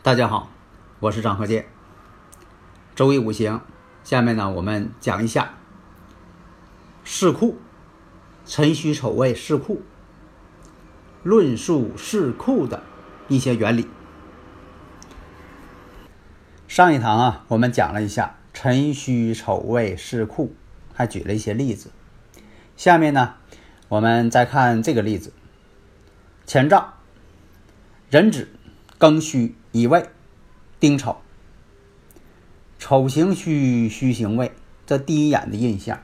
大家好，我是张鹤剑。周易五行，下面呢我们讲一下巳库，辰戌丑未巳库，论述巳库的一些原理。上一堂啊，我们讲了一下辰戌丑未巳库，还举了一些例子。下面呢，我们再看这个例子：乾兆壬子庚戌乙未丁丑，丑行戌，戌行未，这第一眼的印象。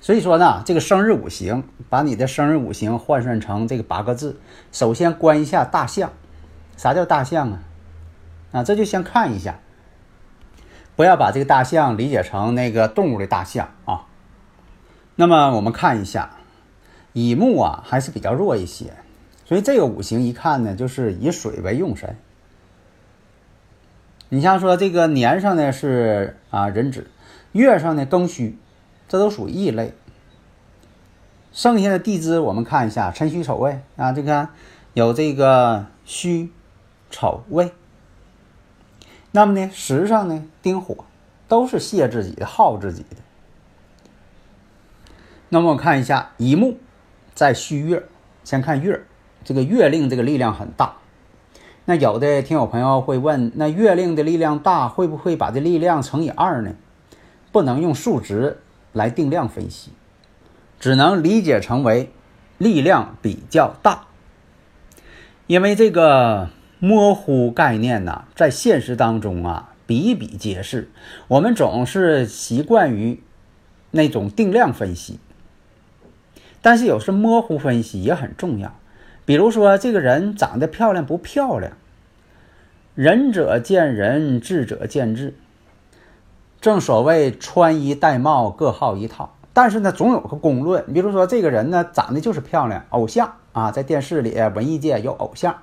所以说呢，这个生日五行，把你的生日五行换算成这个八个字，首先观一下大象。啥叫大象啊？这就先看一下，不要把这个大象理解成那个动物的大象啊。那么我们看一下，乙木啊还是比较弱一些。所以这个五行一看呢，就是以水为用神。你像说这个年上呢是壬子，月上呢庚戌，这都属异类。剩下的地支我们看一下，辰戌丑未这个有这个戌丑未。那么呢时上呢丁火，都是泄自己的，耗自己的。那么我看一下乙木在戌月，先看月。这个月令这个力量很大，那有的听友朋友会问，那月令的力量大，会不会把这力量乘以2呢？不能用数值来定量分析，只能理解成为力量比较大。因为这个模糊概念呢，在现实当中比比皆是，我们总是习惯于那种定量分析，但是有时模糊分析也很重要。比如说这个人长得漂亮不漂亮，仁者见仁，智者见智，正所谓穿衣戴帽各好一套。但是呢总有个公论，比如说这个人呢长得就是漂亮，偶像在电视里文艺界有偶像，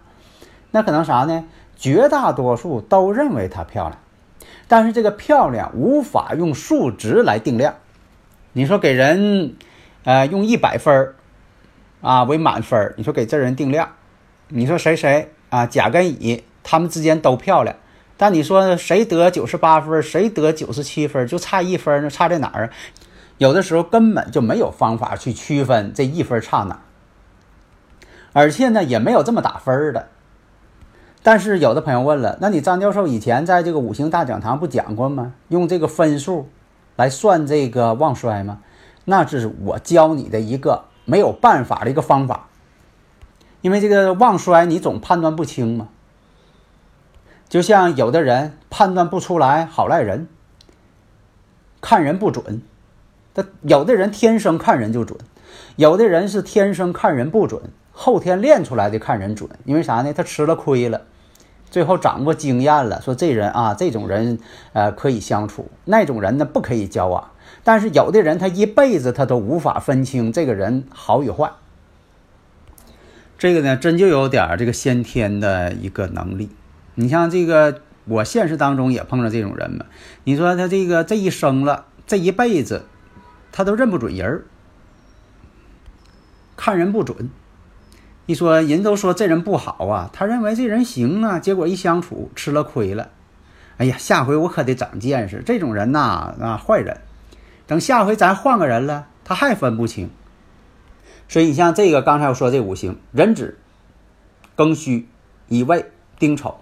那可能啥呢，绝大多数都认为她漂亮，但是这个漂亮无法用数值来定量。你说给人用100分为满分，你说给这人定量，你说谁甲跟乙他们之间都漂亮，但你说谁得98分，谁得97分，就差1分，差在哪儿？有的时候根本就没有方法去区分这1分差哪，而且呢也没有这么打分的。但是有的朋友问了，那你张教授以前在这个五行大讲堂不讲过吗？用这个分数来算这个旺衰吗？那这是我教你的一个没有办法的一个方法。因为这个旺衰你总判断不清嘛，就像有的人判断不出来好赖人，看人不准。有的人天生看人就准，有的人是天生看人不准，后天练出来的看人准。因为啥呢？他吃了亏了，最后掌握经验了，说这人这种人可以相处，那种人呢不可以交往。但是有的人他一辈子他都无法分清这个人好与坏，这个呢真就有点这个先天的一个能力。你像这个我现实当中也碰到这种人嘛，你说他这个这一生了，这一辈子他都认不准人，看人不准。一说人都说这人不好他认为这人行结果一相处吃了亏了，哎呀下回我可得长见识，这种人坏人，等下回咱换个人了他还分不清。所以你像这个刚才我说这五行壬子庚戌乙未丁丑，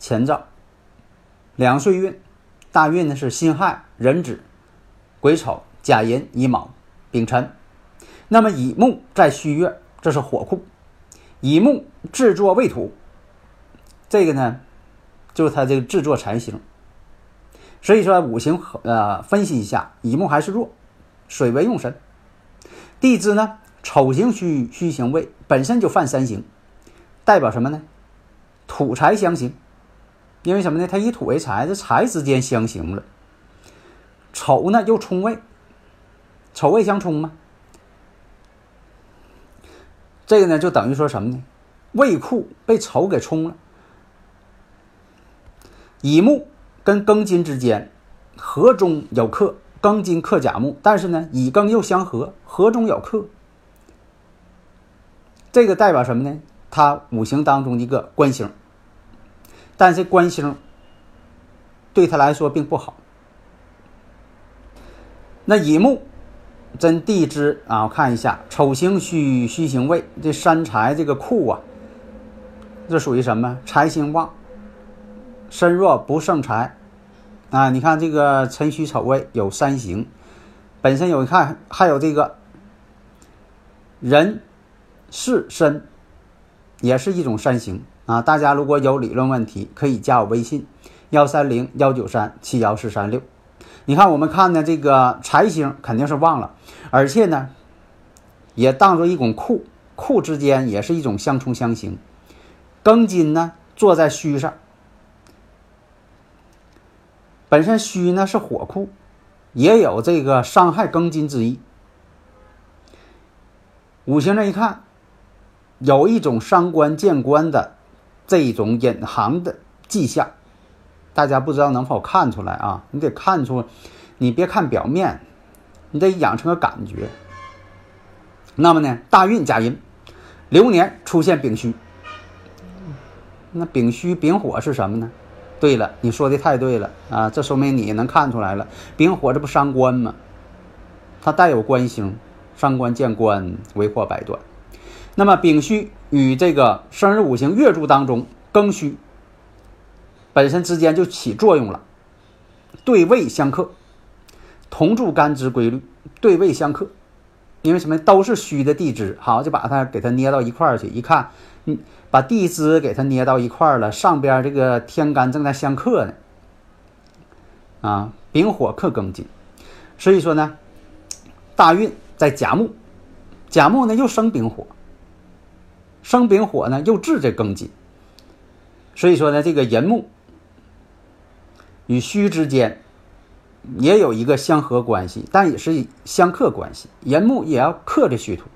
乾兆两岁运，大运呢是辛亥壬子癸丑甲寅乙卯丙辰。那么乙木在戌月，这是火库，乙木制作未土，这个呢就是它这个制作才行。所以说五行分析一下，乙木还是弱，水为用神。地支呢，丑行戌，戌行未，本身就犯三刑，代表什么呢？土财相刑。因为什么呢？它以土为财，这财之间相刑了。丑呢又冲未，丑未相冲嘛。这个呢就等于说什么呢？未库被丑给冲了。乙木跟庚金之间合中有克，庚金克甲木，但是呢乙庚又相合，合中有克，这个代表什么呢？它五行当中一个官星，但是官星对他来说并不好。那乙木真地支啊，我看一下，丑行戌，戌行未，这三财这个库啊，这属于什么？财星旺，身弱不胜财啊！你看这个辰戌丑未有三行，本身有，看还有这个人事身也是一种三行啊！大家如果有理论问题，可以加我微信13019371436。你看我们看的这个财星肯定是旺了，而且呢也当作一种库，库之间也是一种相冲相刑。庚金呢坐在戌上，本身戌呢是火库，也有这个伤害庚金之意。五行这一看，有一种伤官见官的这一种隐含的迹象，大家不知道能否看出来啊？你得看出，你别看表面，你得养成个感觉。那么呢，大运加寅，流年出现丙戌，那丙戌丙火是什么呢？对了，你说的太对了啊！这说明你能看出来了，丙火这不伤官吗？它带有官星，伤官见官，为祸百端。那么丙戌与这个生日五行月柱当中庚戌本身之间就起作用了，对位相克，同柱干支规律，对位相克。因为什么？都是虚的地支，好，就把它给它捏到一块儿去。一看，把地支给它捏到一块儿了，上边这个天干正在相克呢，啊，丙火克庚金，所以说呢，大运在甲木，甲木呢又生丙火，生丙火呢又制这庚金。所以说呢，这个寅木与戌之间也有一个相合关系，但也是相克关系。寅木也要克这戌土，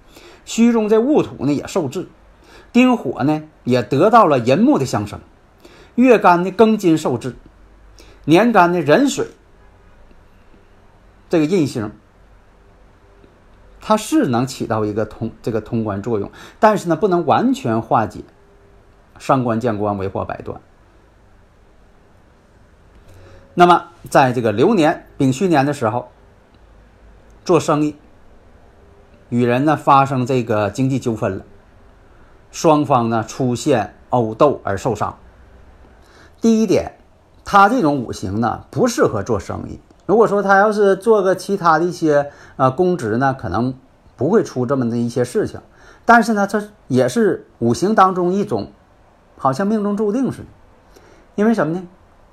戌中这戊土呢也受制，丁火呢也得到了寅木的相生，月干的庚金受制，年干的壬水这个印星，它是能起到一个通关作用，但是呢不能完全化解。伤官见官，为祸百端。那么在这个流年丙戌年的时候，做生意与人呢发生这个经济纠纷了，双方呢出现殴斗而受伤。第一点，他这种五行呢不适合做生意。如果说他要是做个其他的一些公职呢，可能不会出这么的一些事情。但是呢，这也是五行当中一种好像命中注定似的。因为什么呢？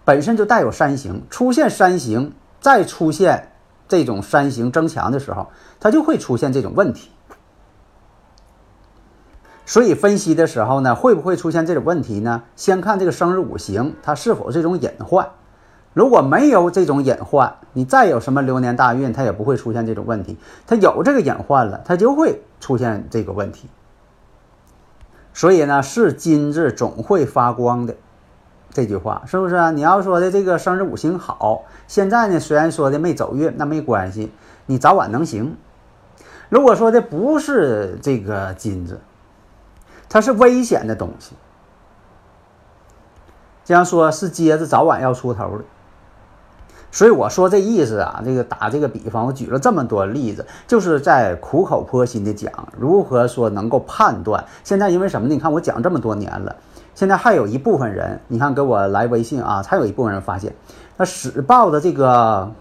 本身就带有三刑，出现三刑，再出现这种三刑争强的时候，它就会出现这种问题。所以分析的时候呢，会不会出现这种问题呢？先看这个生日五行它是否这种隐患。如果没有这种隐患，你再有什么流年大运，它也不会出现这种问题。它有这个隐患了，它就会出现这个问题。所以呢，是金子总会发光的，这句话是不是啊？你要说的这个生日五行好，现在呢虽然说的没走运，那没关系，你早晚能行。如果说的不是这个金子，它是危险的东西，这样说是疖子早晚要出头的。所以我说这意思啊，这个打这个比方，我举了这么多例子，就是在苦口婆心的讲如何说能够判断。现在因为什么呢？你看我讲这么多年了，现在还有一部分人，你看给我来微信啊，还有一部分人发现，那史报的这个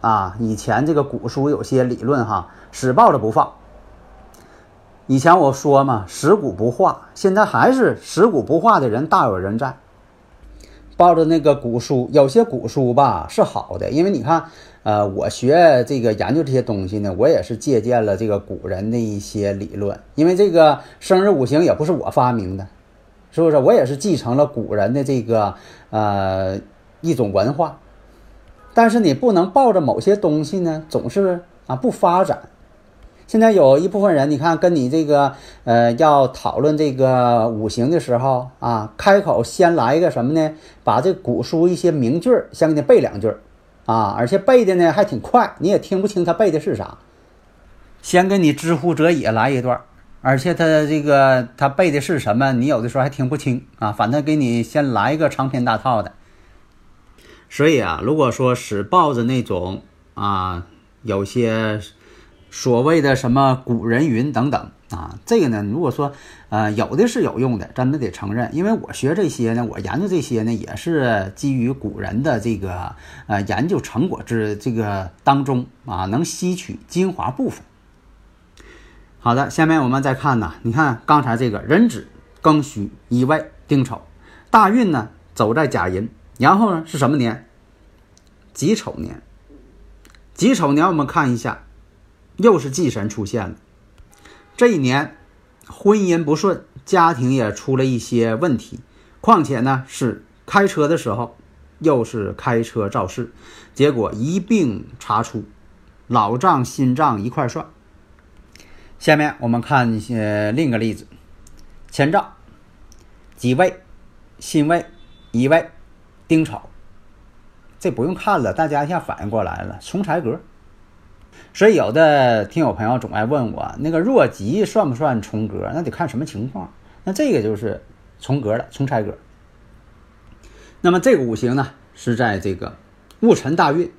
啊，以前这个古书有些理论哈，史报的不放。以前我说嘛，食古不化，现在还是食古不化的人大有人在。抱着那个古书，有些古书吧是好的，因为你看，我学这个研究这些东西呢，我也是借鉴了这个古人的一些理论，因为这个生日五行也不是我发明的，是不是？我也是继承了古人的这个一种文化，但是你不能抱着某些东西呢，总是不发展。现在有一部分人，你看跟你这个要讨论这个五行的时候开口先来一个什么呢？把这古书一些名句先给你背两句而且背的呢还挺快，你也听不清他背的是啥。先跟你知乎者也来一段，而且他背的是什么，你有的时候还听不清反正给你先来一个长篇大套的。所以如果说使抱着那种有些所谓的什么古人云等等这个呢，如果说有的是有用的，咱们得承认，因为我学这些呢，我研究这些呢，也是基于古人的这个研究成果之这个当中能吸取精华部分。好的，下面我们再看呢，你看刚才这个壬子、庚戌、乙未、丁丑，大运呢走在甲寅，然后呢是什么年？己丑年。己丑年我们看一下。又是忌神出现了，这一年婚姻不顺，家庭也出了一些问题，况且呢是开车的时候，又是开车肇事，结果一并查出，老账新账一块算。下面我们看另一个例子，乾兆、己未、辛未、乙未、丁丑，这不用看了，大家一下反应过来了，重财格。所以有的听友朋友总爱问我，那个弱吉算不算重格？那得看什么情况。那这个就是重格了，重财格。那么这个五行呢是在这个戊辰大运，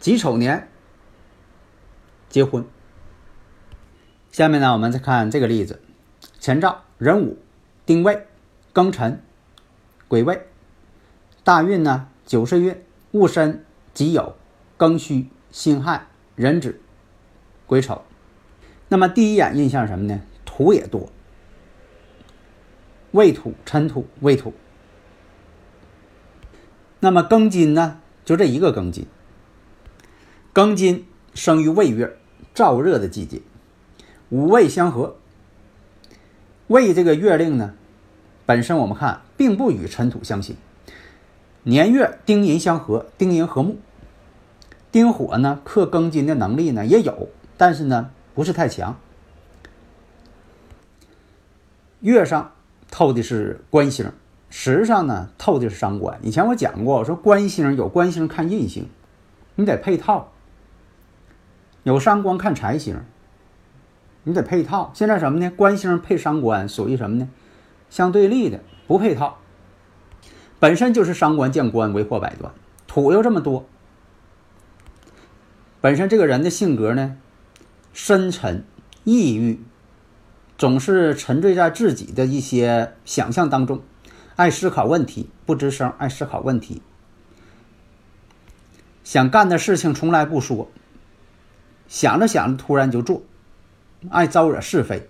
己丑年结婚。下面呢我们再看这个例子，乾兆、壬午、丁未、庚辰、癸未，大运呢九十运，戊申、己酉、庚戌、辛亥、壬子、癸丑。那么第一眼印象什么呢？土也多，未土、辰土、未土。那么庚金呢？就这一个庚金。庚金生于未月，燥热的季节，五未相合。未这个月令呢，本身我们看并不与辰土相刑，年月丁寅相合，丁寅和睦。丁火呢克庚金的能力呢也有，但是呢不是太强。月上透的是官星，时上呢透的是伤官。以前我讲过，我说官星有官星看印星，你得配套；有伤官看财星，你得配套。现在什么呢？官星配伤官属于什么呢？相对立的，不配套。本身就是伤官见官，为祸百端。土又这么多。本身这个人的性格呢深沉抑郁，总是沉醉在自己的一些想象当中，爱思考问题，不吱声，爱思考问题，想干的事情从来不说，想着想着突然就做，爱招惹是非。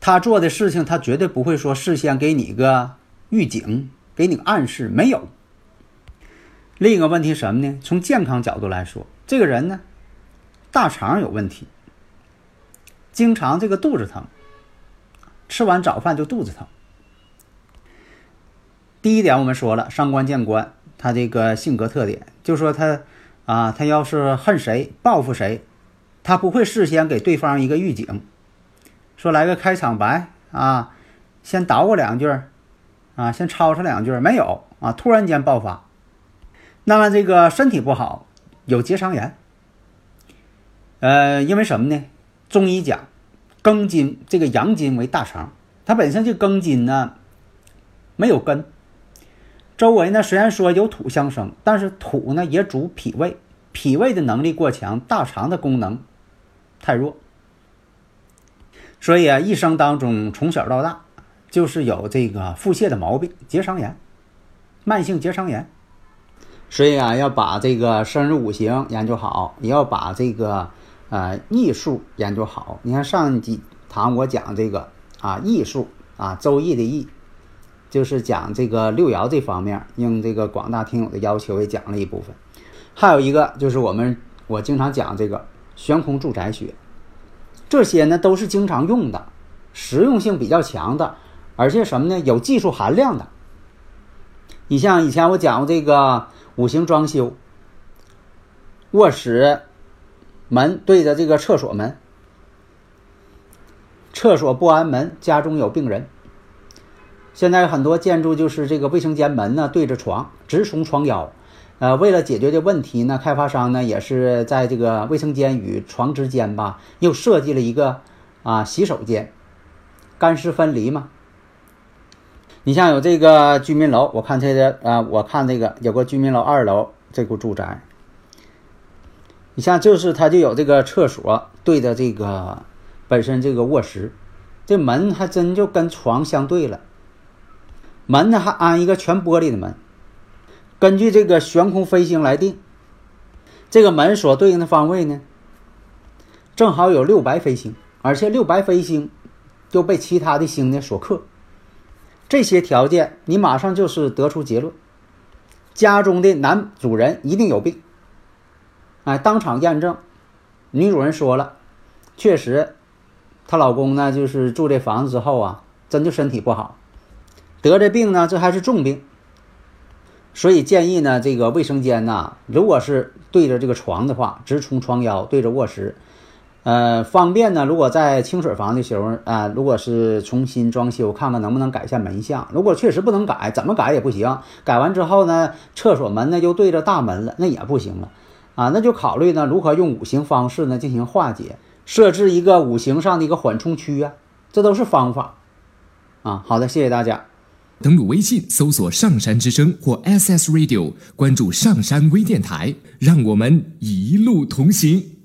他做的事情他绝对不会说事先给你个预警，给你个暗示，没有。另一个问题什么呢？从健康角度来说，这个人呢大肠有问题，经常这个肚子疼，吃完早饭就肚子疼。第一点我们说了，伤官见官，他这个性格特点就说他要是恨谁报复谁，他不会事先给对方一个预警，说来个开场白先捣鼓两句先吵吵两句，没有突然间爆发。那么这个身体不好，有结肠炎，因为什么呢？中医讲庚金这个阳金为大肠，它本身这庚金呢没有根，周围呢虽然说有土相生，但是土呢也主脾胃，脾胃的能力过强，大肠的功能太弱。所以一生当中从小到大就是有这个腹泻的毛病，结肠炎，慢性结肠炎。所以要把这个生日五行研究好，也要把这个艺术研究好。你看上几堂我讲这个艺术，周易的易，就是讲这个六爻这方面，应这个广大听友的要求也讲了一部分。还有一个就是我经常讲这个悬空住宅学，这些呢都是经常用的，实用性比较强的，而且什么呢，有技术含量的。你像以前我讲过这个五行装修，卧室门对着这个厕所门，厕所不安门，家中有病人。现在很多建筑就是这个卫生间门呢对着床，直冲床腰。为了解决这问题呢，开发商呢也是在这个卫生间与床之间吧，又设计了一个洗手间，干湿分离嘛。你像有这个居民楼，我看这个有个居民楼二楼这个住宅，你像就是它就有这个厕所对着这个本身这个卧室，这门还真就跟床相对了。门呢还安一个全玻璃的门，根据这个悬空飞行来定，这个门所对应的方位呢正好有六白飞星，而且六白飞星就被其他的星呢所克。这些条件你马上就是得出结论，家中的男主人一定有病。当场验证，女主人说了，确实她老公呢就是住这房子之后真就身体不好，得这病呢，这还是重病。所以建议呢，这个卫生间呢，如果是对着这个床的话，直冲床腰，对着卧室，方便呢。如果在清水房的时候如果是重新装修，看看能不能改一下门向。如果确实不能改，怎么改也不行。改完之后呢，厕所门呢又对着大门了，那也不行了那就考虑呢，如何用五行方式呢进行化解，设置一个五行上的一个缓冲区这都是方法好的，谢谢大家。登录微信搜索上山之声或 SS Radio， 关注上山微电台，让我们一路同行。